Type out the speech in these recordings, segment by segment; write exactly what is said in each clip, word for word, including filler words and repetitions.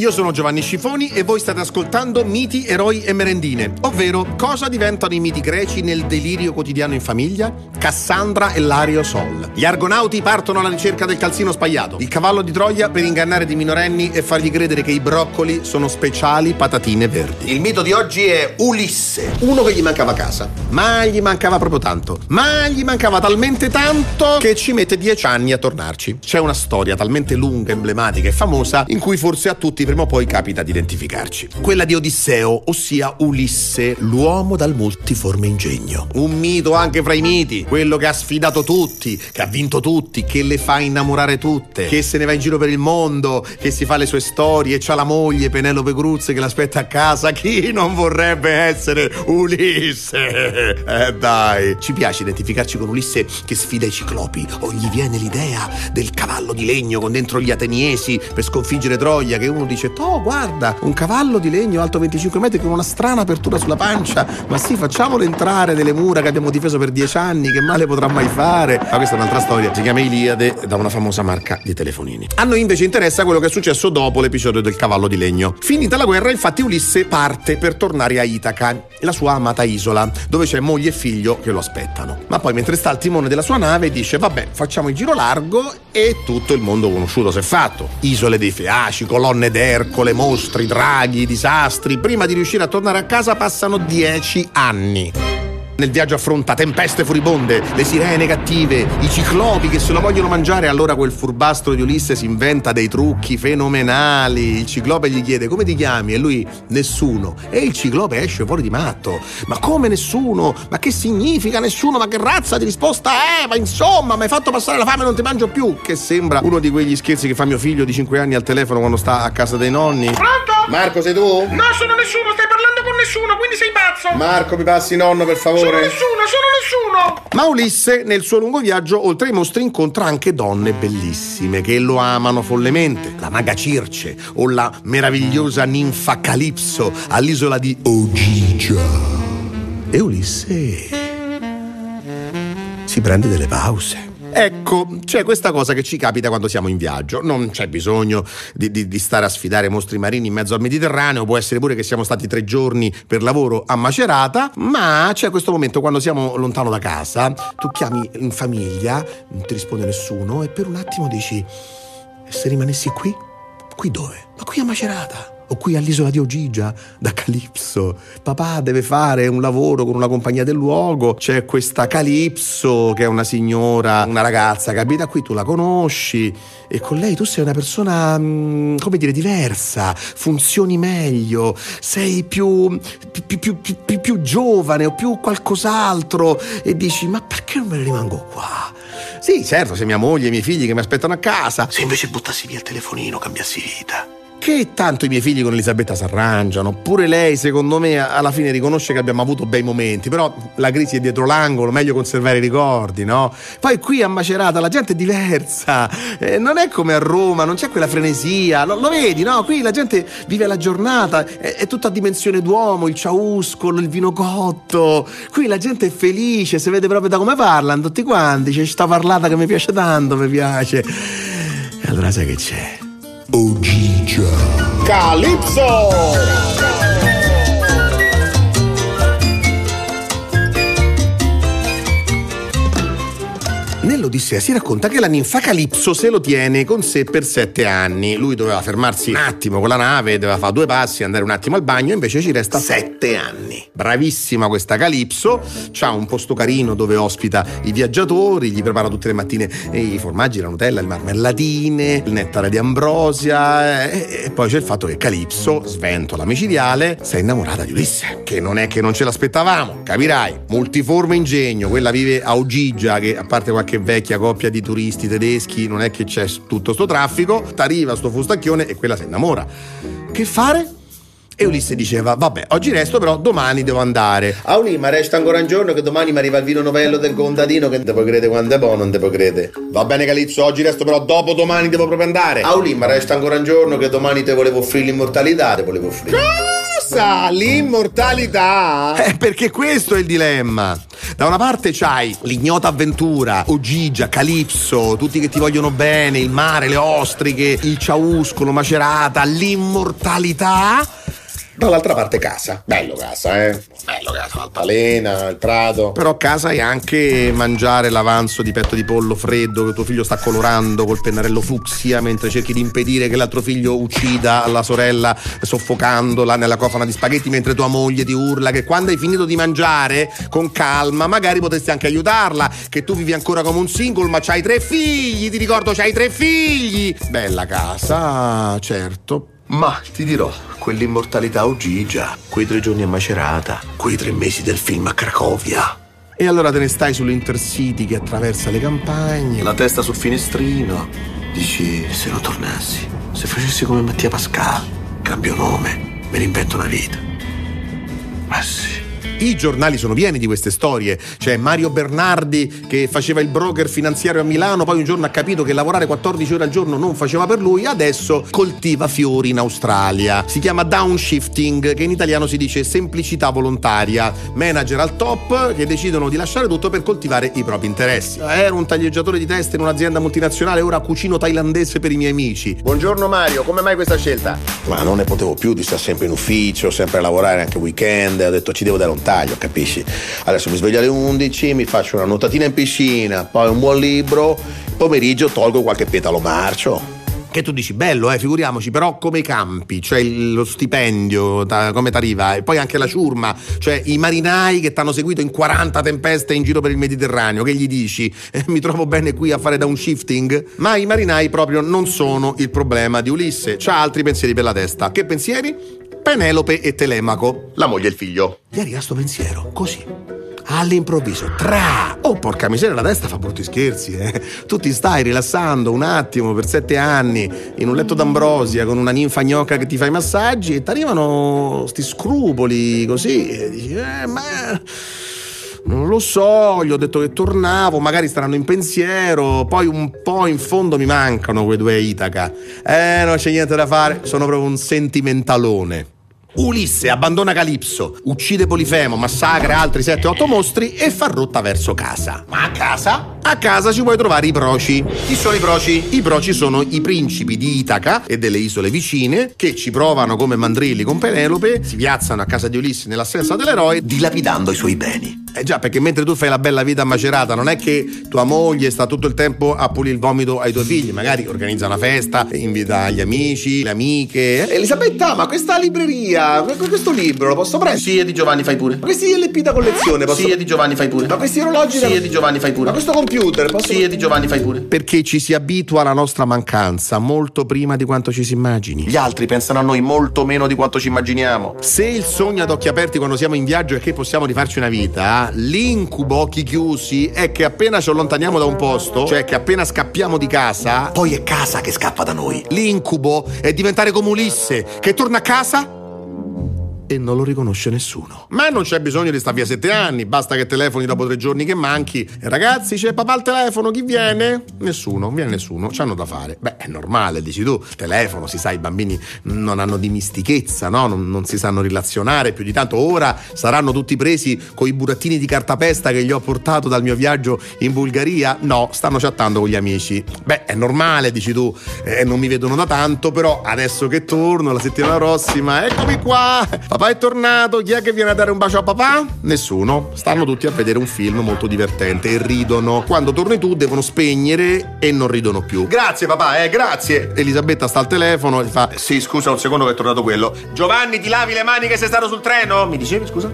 Io sono Giovanni Scifoni e voi state ascoltando Miti, Eroi e Merendine, ovvero cosa diventano i miti greci nel delirio quotidiano in famiglia? Cassandra e Lario Sol. Gli argonauti partono alla ricerca del calzino sbagliato, il cavallo di Troia per ingannare dei minorenni e fargli credere che i broccoli sono speciali patatine verdi. Il mito di oggi è Ulisse, uno che gli mancava casa, ma gli mancava proprio tanto, ma gli mancava talmente tanto che ci mette dieci anni a tornarci. C'è una storia talmente lunga, emblematica e famosa in cui forse a tutti prima o poi capita di identificarci. Quella di Odisseo, ossia Ulisse, l'uomo dal multiforme ingegno. Un mito anche fra i miti, quello che ha sfidato tutti, che ha vinto tutti, che le fa innamorare tutte, che se ne va in giro per il mondo, che si fa le sue storie, c'ha la moglie Penelope Cruz che l'aspetta a casa. Chi non vorrebbe essere Ulisse? Eh dai! Ci piace identificarci con Ulisse che sfida i ciclopi, o gli viene l'idea del cavallo di legno con dentro gli ateniesi per sconfiggere Troia, che uno dice oh guarda, un cavallo di legno alto venticinque metri con una strana apertura sulla pancia, ma sì, facciamolo entrare nelle mura che abbiamo difeso per dieci anni, che male potrà mai fare? Ma questa è un'altra storia, si chiama Iliade, da una famosa marca di telefonini. A noi invece interessa quello che è successo dopo l'episodio del cavallo di legno. Finita la guerra, infatti Ulisse parte per tornare a Itaca, la sua amata isola, dove c'è moglie e figlio che lo aspettano. Ma poi mentre sta al timone della sua nave dice vabbè, facciamo il giro largo e tutto il mondo conosciuto si è fatto. Isole dei Feaci, colonne d'Ere, Ercole, mostri, draghi, disastri. Prima di riuscire a tornare a casa passano dieci anni. Nel viaggio affronta tempeste furibonde, le sirene cattive, i ciclopi che se lo vogliono mangiare. Allora quel furbastro di Ulisse si inventa dei trucchi fenomenali. Il ciclope gli chiede come ti chiami e lui nessuno, e il ciclope esce fuori di matto. Ma come nessuno? Ma che significa nessuno? Ma che razza di risposta è? Ma insomma, mi hai fatto passare la fame e non ti mangio più. Che sembra uno di quegli scherzi che fa mio figlio di cinque anni al telefono quando sta a casa dei nonni. Pronto? Marco, sei tu? No, sono nessuno, stai parlando con nessuno, quindi sei pazzo. Marco, mi passi nonno per favore. Sono nessuno, sono nessuno! Ma Ulisse, nel suo lungo viaggio, oltre ai mostri, incontra anche donne bellissime che lo amano follemente. La maga Circe o la meravigliosa ninfa Calipso all'isola di Ogigia. E Ulisse si prende delle pause. Ecco, c'è questa cosa che ci capita quando siamo in viaggio. Non c'è bisogno di, di, di stare a sfidare mostri marini in mezzo al Mediterraneo. Può essere pure che siamo stati tre giorni per lavoro a Macerata, ma c'è questo momento quando siamo lontano da casa, tu chiami in famiglia, non ti risponde nessuno e per un attimo dici: se rimanessi qui? Qui dove? Ma qui a Macerata o qui all'isola di Ogigia, da Calipso. Papà deve fare un lavoro con una compagnia del luogo, c'è questa Calipso che è una signora, una ragazza che abita qui, tu la conosci e con lei tu sei una persona, come dire, diversa, funzioni meglio, sei più più, più, più, più, più giovane o più qualcos'altro e dici ma perché non me ne rimango qua? Sì, certo, se mia moglie e i miei figli che mi aspettano a casa. Se invece buttassi via il telefonino, cambiassi vita. Che tanto i miei figli con Elisabetta si arrangiano, pure lei secondo me alla fine riconosce che abbiamo avuto bei momenti, però la crisi è dietro l'angolo, meglio conservare i ricordi, no? Poi qui a Macerata la gente è diversa, eh, non è come a Roma, non c'è quella frenesia, lo, lo vedi, no? Qui la gente vive la giornata, è, è tutta a dimensione d'uomo, il ciauscolo, il vino cotto, qui la gente è felice, si vede proprio da come parlano tutti quanti, c'è sta parlata che mi piace tanto, mi piace. E allora sai che c'è? Ogigia Calipso. Nell'Odissea si racconta che la ninfa Calipso se lo tiene con sé per sette anni. Lui doveva fermarsi un attimo con la nave, doveva fare due passi, andare un attimo al bagno, invece ci resta sette anni. Bravissima questa Calipso, c'ha un posto carino dove ospita i viaggiatori, gli prepara tutte le mattine i formaggi, la Nutella, le marmellatine, il nettare di ambrosia e, e poi c'è il fatto che Calipso, sventola micidiale, si è innamorata di Ulisse, che non è che non ce l'aspettavamo, capirai, multiforme ingegno, quella vive a Ogigia, che a parte qualche vecchia coppia di turisti tedeschi non è che c'è tutto sto traffico, t'arriva sto fustacchione e quella si innamora. Che fare? E Ulisse diceva vabbè, oggi resto però domani devo andare. Aulì, ma resta ancora un giorno che domani mi arriva il vino novello del contadino che devo credere quando è buono, non devo credere. Va bene Calipso, oggi resto però dopo domani devo proprio andare. Aulì, ma resta ancora un giorno che domani te volevo offrire l'immortalità, te volevo offrire. passa l'immortalità? Eh, perché questo è il dilemma. Da una parte c'hai l'ignota avventura, Ogigia, Calipso, tutti che ti vogliono bene, il mare, le ostriche, il ciauscolo, Macerata, l'immortalità. Dall'altra parte casa. Bello casa, eh? Bello casa, l'altalena, il prato. Però casa è anche mangiare l'avanzo di petto di pollo freddo che tuo figlio sta colorando col pennarello fucsia mentre cerchi di impedire che l'altro figlio uccida la sorella soffocandola nella cofana di spaghetti, mentre tua moglie ti urla che quando hai finito di mangiare con calma magari potresti anche aiutarla, che tu vivi ancora come un single ma c'hai tre figli, ti ricordo c'hai tre figli. Bella casa, certo. Ma ti dirò, quell'immortalità Ogigia, quei tre giorni a Macerata, quei tre mesi del film a Cracovia. E allora te ne stai sull'Intercity che attraversa le campagne, la testa sul finestrino. Dici, se non tornassi, se facessi come Mattia Pascal, cambio nome, me ne invento una vita. Ma sì. I giornali sono pieni di queste storie. C'è Mario Bernardi che faceva il broker finanziario a Milano, poi un giorno ha capito che lavorare quattordici ore al giorno non faceva per lui, adesso coltiva fiori in Australia. Si chiama downshifting, che in italiano si dice semplicità volontaria. Manager al top che decidono di lasciare tutto per coltivare i propri interessi. Ero un taglieggiatore di teste in un'azienda multinazionale, ora cucino thailandese per i miei amici. Buongiorno Mario, come mai questa scelta? Ma non ne potevo più di stare sempre in ufficio, sempre a lavorare anche weekend. Ho detto ci devo dare un taglio, capisci? Adesso mi sveglio alle undici, mi faccio una nuotatina in piscina, poi un buon libro, pomeriggio tolgo qualche petalo marcio. Che tu dici, bello, eh, figuriamoci, però come campi, cioè lo stipendio, ta, come t'arriva, e poi anche la ciurma, cioè i marinai che t'hanno seguito in quaranta tempeste in giro per il Mediterraneo, che gli dici, eh, mi trovo bene qui a fare downshifting? Ma i marinai proprio non sono il problema di Ulisse, c'ha altri pensieri per la testa. Che pensieri? Penelope e Telemaco, la moglie e il figlio. Gli arriva sto pensiero, così, all'improvviso, tra! Oh, porca miseria, la testa fa brutti scherzi, eh! Tu ti stai rilassando un attimo per sette anni in un letto d'ambrosia con una ninfa gnocca che ti fa i massaggi e ti arrivano sti scrupoli così e dici, eh, ma... non lo so, gli ho detto che tornavo, magari staranno in pensiero, poi un po' in fondo mi mancano quei due Itaca. Eh, non c'è niente da fare, sono proprio un sentimentalone. Ulisse abbandona Calipso, uccide Polifemo, massacra altri sette otto mostri e fa rotta verso casa. Ma a casa? A casa ci puoi trovare i proci. Chi sono i proci? I proci sono i principi di Itaca e delle isole vicine che ci provano come mandrilli con Penelope, si piazzano a casa di Ulisse nell'assenza dell'eroe, dilapidando i suoi beni. Eh già, perché mentre tu fai la bella vita a Macerata non è che tua moglie sta tutto il tempo a pulire il vomito ai tuoi figli, magari organizza una festa, invita gli amici, le amiche. Elisabetta, ma questa libreria, questo libro lo posso prendere? Sì, è di Giovanni, fai pure. Ma questi L P da collezione posso? Sì, è di Giovanni, fai pure. Ma questi orologi? Sì, da... è di Giovanni, fai pure. Ma questo computer posso? Sì, è di Giovanni, fai pure. Perché ci si abitua alla nostra mancanza molto prima di quanto ci si immagini. Gli altri pensano a noi molto meno di quanto ci immaginiamo. Se il sogno ad occhi aperti quando siamo in viaggio è che possiamo rifarci una vita, l'incubo occhi chiusi è che appena ci allontaniamo da un posto, cioè che appena scappiamo di casa, poi è casa che scappa da noi. L'incubo è diventare come Ulisse, che torna a casa e non lo riconosce nessuno. Ma non c'è bisogno di sta via sette anni, basta che telefoni dopo tre giorni che manchi. Ragazzi, c'è papà al telefono, chi viene? Nessuno, non viene nessuno, c'hanno da fare. Beh, è normale, dici tu, telefono, si sa, i bambini non hanno dimistichezza, no? Non, non si sanno relazionare più di tanto. Ora saranno tutti presi coi burattini di cartapesta che gli ho portato dal mio viaggio in Bulgaria? No, stanno chattando con gli amici. Beh, è normale, dici tu, eh, non mi vedono da tanto, però adesso che torno la settimana prossima, eccomi qua! Papà è tornato, chi è che viene a dare un bacio a papà? Nessuno, stanno tutti a vedere un film molto divertente e ridono. Quando torni tu devono spegnere e non ridono più. Grazie papà, eh, grazie. Elisabetta sta al telefono e fa: sì, scusa un secondo che è tornato quello. Giovanni, ti lavi le mani che sei stato sul treno? Mi dicevi, scusa?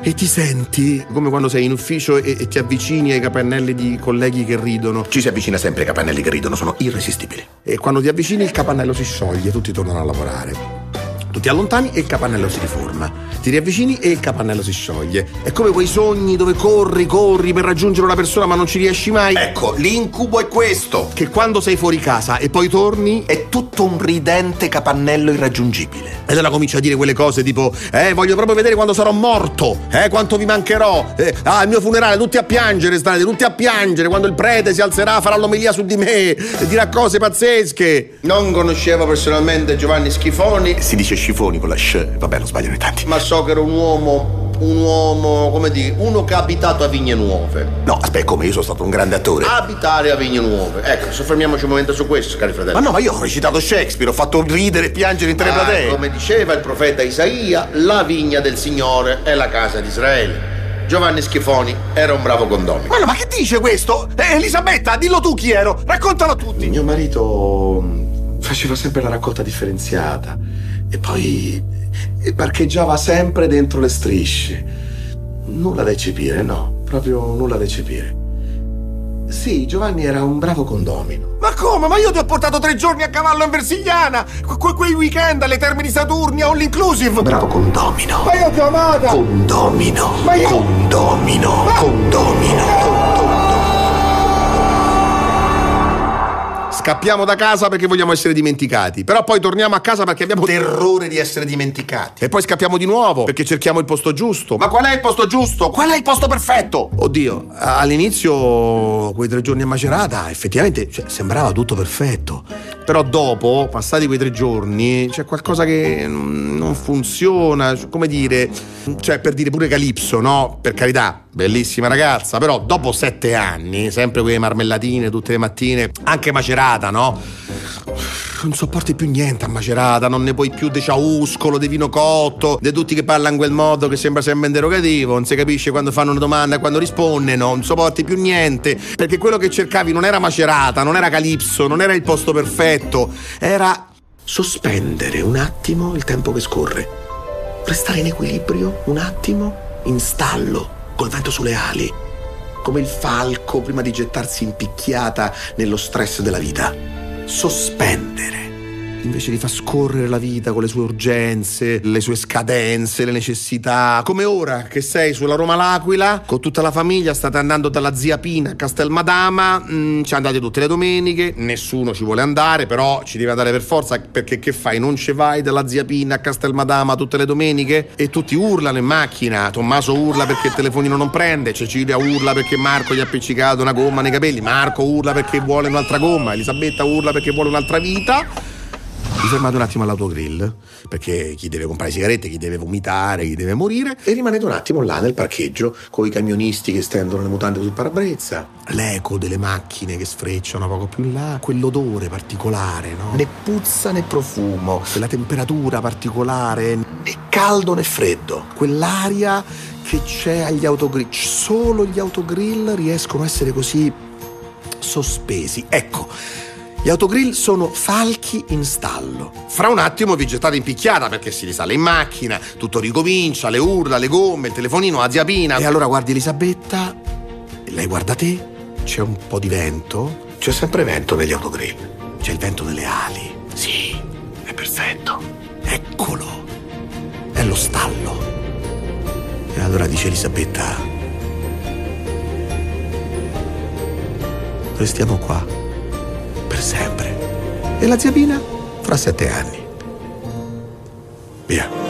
E ti senti come quando sei in ufficio e, e ti avvicini ai capannelli di colleghi che ridono. Ci si avvicina sempre ai capannelli che ridono, sono irresistibili. E quando ti avvicini il capannello si scioglie, tutti tornano a lavorare. Tu ti allontani e il capannello si riforma, ti riavvicini e il capannello si scioglie. È come quei sogni dove corri, corri per raggiungere una persona ma non ci riesci mai. Ecco, l'incubo è questo, che quando sei fuori casa e poi torni è tutto un ridente capannello irraggiungibile. E allora cominci a dire quelle cose tipo: eh, voglio proprio vedere quando sarò morto, eh, quanto vi mancherò, eh, ah, il mio funerale, tutti a piangere, state tutti a piangere, quando il prete si alzerà farà l'omelia su di me e dirà cose pazzesche. Non conoscevo personalmente Giovanni Scifoni, si dice Scifoni con la sc. Vabbè, lo sbagliano in tanti. Ma so che era un uomo, un uomo, come dire, uno che ha abitato a Vigne Nuove. No, aspetta, come? Io sono stato un grande attore. Abitare a Vigne Nuove. Ecco, soffermiamoci un momento su questo, cari fratelli. Ma no, ma io ho recitato Shakespeare, ho fatto ridere e piangere in tre platee. Ah, come diceva il profeta Isaia, la vigna del Signore è la casa di Israele. Giovanni Scifoni era un bravo condomino. Ma, no, ma che dice questo? Eh, Elisabetta, dillo tu chi ero, raccontalo a tutti. Mio marito faceva sempre la raccolta differenziata e poi e parcheggiava sempre dentro le strisce. Nulla da eccepire, no, proprio nulla da eccepire. Sì, Giovanni era un bravo condomino. Ma come? Ma io ti ho portato tre giorni a cavallo in Versiliana, que quei weekend alle termini Saturnia, all inclusive. Bravo condomino. Ma io ti ho amata. Condomino. Ma io... Condomino. Ma... Condomino. Condomino. Scappiamo da casa perché vogliamo essere dimenticati. Però poi torniamo a casa perché abbiamo terrore di essere dimenticati. E poi scappiamo di nuovo perché cerchiamo il posto giusto. Ma qual è il posto giusto? Qual è il posto perfetto? Oddio, all'inizio quei tre giorni a Macerata effettivamente, cioè, sembrava tutto perfetto. Però dopo, passati quei tre giorni, c'è qualcosa che non funziona. Come dire, cioè, per dire pure Calipso, no? Per carità, bellissima ragazza, però dopo sette anni, sempre quelle marmellatine tutte le mattine, anche Macerata, no? Non sopporti più niente a Macerata, non ne puoi più de ciauscolo, de vino cotto, de tutti che parlano in quel modo che sembra sempre interrogativo, non si capisce quando fanno una domanda e quando rispondono, non sopporti più niente, perché quello che cercavi non era Macerata, non era Calipso, non era il posto perfetto, era sospendere un attimo il tempo che scorre, restare in equilibrio un attimo, in stallo, col vento sulle ali, come il falco prima di gettarsi in picchiata nello stress della vita. Sospendere, invece di far scorrere la vita con le sue urgenze, le sue scadenze, le necessità. Come ora che sei sulla Roma L'Aquila, con tutta la famiglia, state andando dalla zia Pina a Castelmadama, mm, ci andate tutte le domeniche, nessuno ci vuole andare, però ci devi andare per forza, perché che fai? Non ci vai dalla zia Pina a Castelmadama tutte le domeniche? E tutti urlano in macchina, Tommaso urla perché il telefonino non prende, Cecilia urla perché Marco gli ha appiccicato una gomma nei capelli, Marco urla perché vuole un'altra gomma, Elisabetta urla perché vuole un'altra vita. Vi fermate un attimo all'autogrill, perché chi deve comprare sigarette, chi deve vomitare, chi deve morire, e rimanete un attimo là nel parcheggio con i camionisti che stendono le mutande sul parabrezza, l'eco delle macchine che sfrecciano poco più in là, quell'odore particolare, no? Né puzza né profumo, quella temperatura particolare, né caldo né freddo, quell'aria che c'è agli autogrill. Solo gli autogrill riescono a essere così sospesi. Ecco, gli autogrill sono falchi in stallo. Fra un attimo vi gettate in picchiata perché si risale in macchina, tutto ricomincia, le urla, le gomme, il telefonino, la zia Pina. E allora guardi Elisabetta, lei guarda te, c'è un po' di vento. C'è sempre vento negli autogrill. C'è il vento delle ali. Sì, è perfetto. Eccolo, è lo stallo. E allora dice Elisabetta: restiamo qua per sempre. E la zia Pina? Fra sette anni. Via.